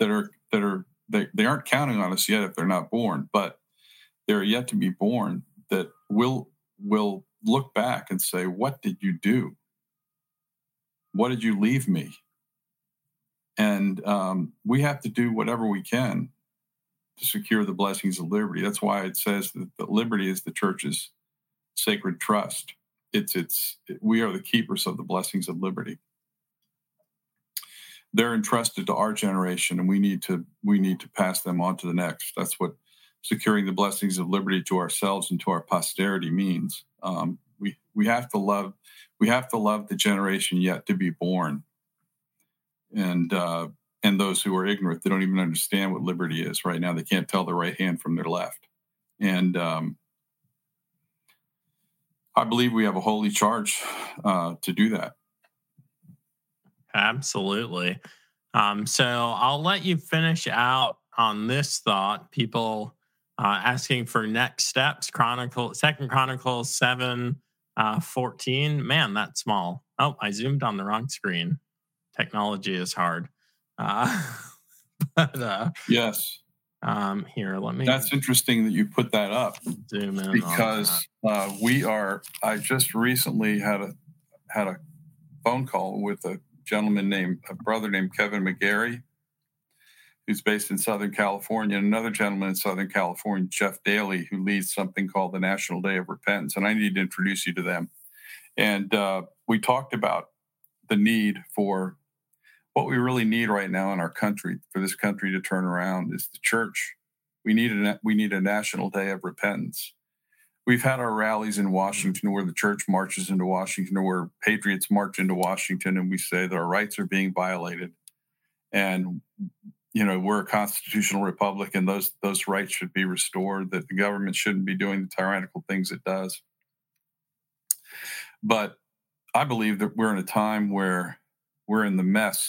that aren't counting on us yet if they're not born, but they're yet to be born that will look back and say, what did you do? What did you leave me? And we have to do whatever we can to secure the blessings of liberty. That's why it says that liberty is the church's sacred trust. We are the keepers of the blessings of liberty. They're entrusted to our generation, and we need to pass them on to the next. That's what securing the blessings of liberty to ourselves and to our posterity means. We have to love the generation yet to be born, and those who are ignorant. They don't even understand what liberty is right now. They can't tell their right hand from their left, and I believe we have a holy charge to do that. Absolutely. So I'll let you finish out on this thought. People asking for next steps. 2 Chronicles 7, 14. Man, that's small. Oh, I zoomed on the wrong screen. Technology is hard. But yes. Here, let me. That's interesting that you put that up. Zoom in, because we are. I just recently had a phone call with a brother named Kevin McGarry, who's based in Southern California, and another gentleman in Southern California, Jeff Daly, who leads something called the National Day of Repentance. And I need to introduce you to them. And we talked about the need for what we really need right now in our country, for this country to turn around, is the church. We need a National Day of Repentance. We've had our rallies in Washington where the church marches into Washington, or where patriots march into Washington, and we say that our rights are being violated. And, we're a constitutional republic, and those rights should be restored, that the government shouldn't be doing the tyrannical things it does. But I believe that we're in a time where we're in the mess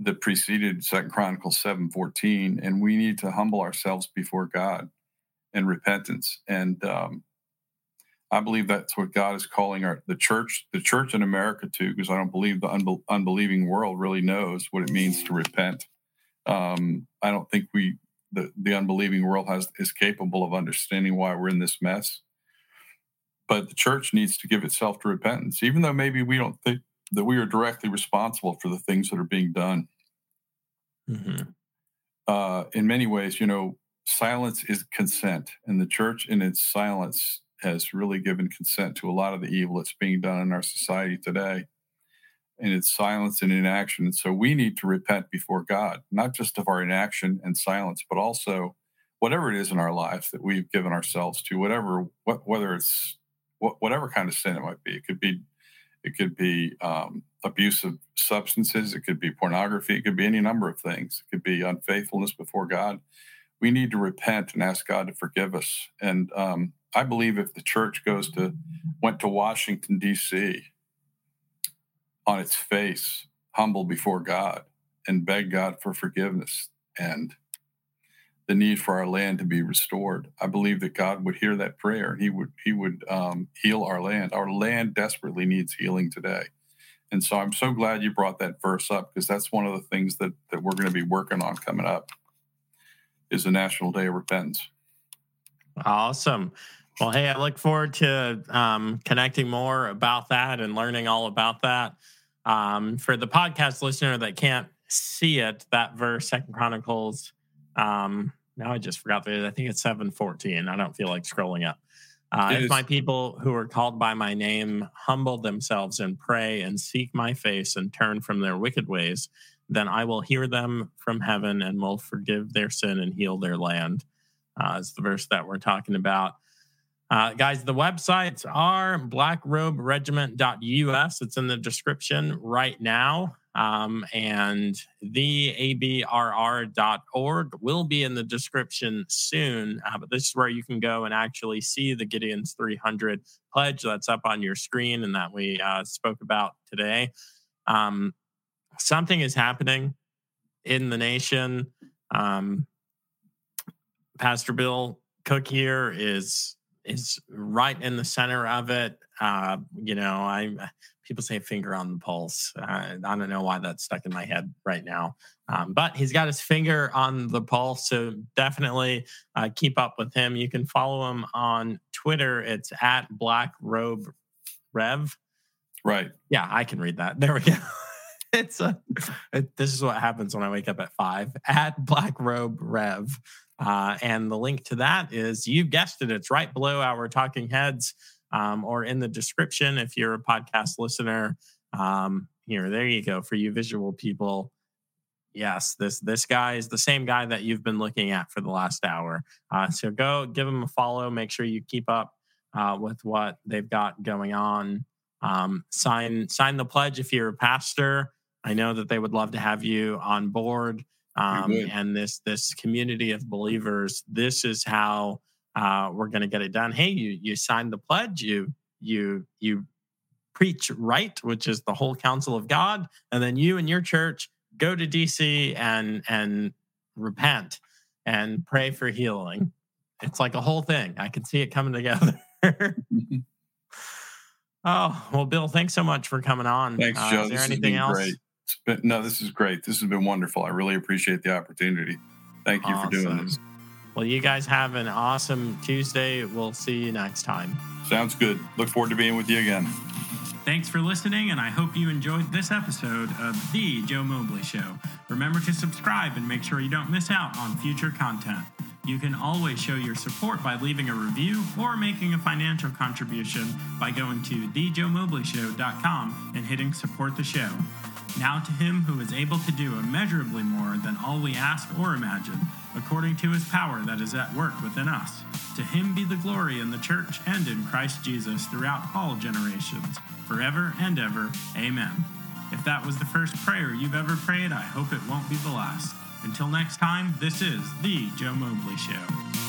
that preceded 2 Chronicles 7:14, and we need to humble ourselves before God in repentance. And I believe that's what God is calling the church in America to, because I don't believe the unbelieving world really knows what it means to repent. I don't think the unbelieving world is capable of understanding why we're in this mess. But the church needs to give itself to repentance, even though maybe we don't think that we are directly responsible for the things that are being done. Mm-hmm. In many ways, silence is consent, and the church in its silence has really given consent to a lot of the evil that's being done in our society today, and its silence and inaction. And so we need to repent before God, not just of our inaction and silence, but also whatever it is in our lives that we've given ourselves to, whatever kind of sin it might be. It could be abusive substances. It could be pornography. It could be any number of things. It could be unfaithfulness before God. We need to repent and ask God to forgive us. And I believe if the church went to Washington, D.C. on its face, humble before God, and beg God for forgiveness, and the need for our land to be restored. I believe that God would hear that prayer, and He would heal our land. Our land desperately needs healing today. And so I'm so glad you brought that verse up, because that's one of the things that we're going to be working on coming up is the National Day of Repentance. Awesome. Well, hey, I look forward to connecting more about that and learning all about that. For the podcast listener that can't see it, that verse, 2 Chronicles, now I just forgot I think it's 7:14. I don't feel like scrolling up. If my people who are called by my name humble themselves and pray and seek my face and turn from their wicked ways, then I will hear them from heaven and will forgive their sin and heal their land. It's the verse that we're talking about. Guys, the websites are blackroberegiment.us. It's in the description right now. And theabrr.org will be in the description soon. But this is where you can go and actually see the Gideon's 300 pledge that's up on your screen and that we spoke about today. Something is happening in the nation. Pastor Bill Cook here is right in the center of it. People say finger on the pulse. I don't know why that's stuck in my head right now. But he's got his finger on the pulse, so definitely keep up with him. You can follow him on Twitter. It's at Black Robe Rev. Right. Yeah, I can read that. There we go. This is what happens when I wake up at 5, at Black Robe Rev. And the link to that is, you guessed it, it's right below our talking heads, or in the description if you're a podcast listener. Here, there you go. For you visual people, yes, this guy is the same guy that you've been looking at for the last hour. So go give him a follow. Make sure you keep up with what they've got going on. Sign the pledge if you're a pastor. I know that they would love to have you on board. And this community of believers, this is how we're going to get it done. Hey, you signed the pledge, you preach right, which is the whole counsel of God, and then you and your church go to DC and repent and pray for healing. It's like a whole thing. I can see it coming together. Oh, well, Bill, thanks so much for coming on. Thanks, Joe. Is there anything else? Great. No, this is great. This has been wonderful. I really appreciate the opportunity. Thank you for doing this. Well, you guys have an awesome Tuesday. We'll see you next time. Sounds good. Look forward to being with you again. Thanks for listening, and I hope you enjoyed this episode of The Joe Mobley Show. Remember to subscribe and make sure you don't miss out on future content. You can always show your support by leaving a review or making a financial contribution by going to thejoemobleyshow.com and hitting support the show. Now to him who is able to do immeasurably more than all we ask or imagine, according to his power that is at work within us. To him be the glory in the church and in Christ Jesus throughout all generations, forever and ever. Amen. If that was the first prayer you've ever prayed, I hope it won't be the last. Until next time, this is The Joe Mobley Show.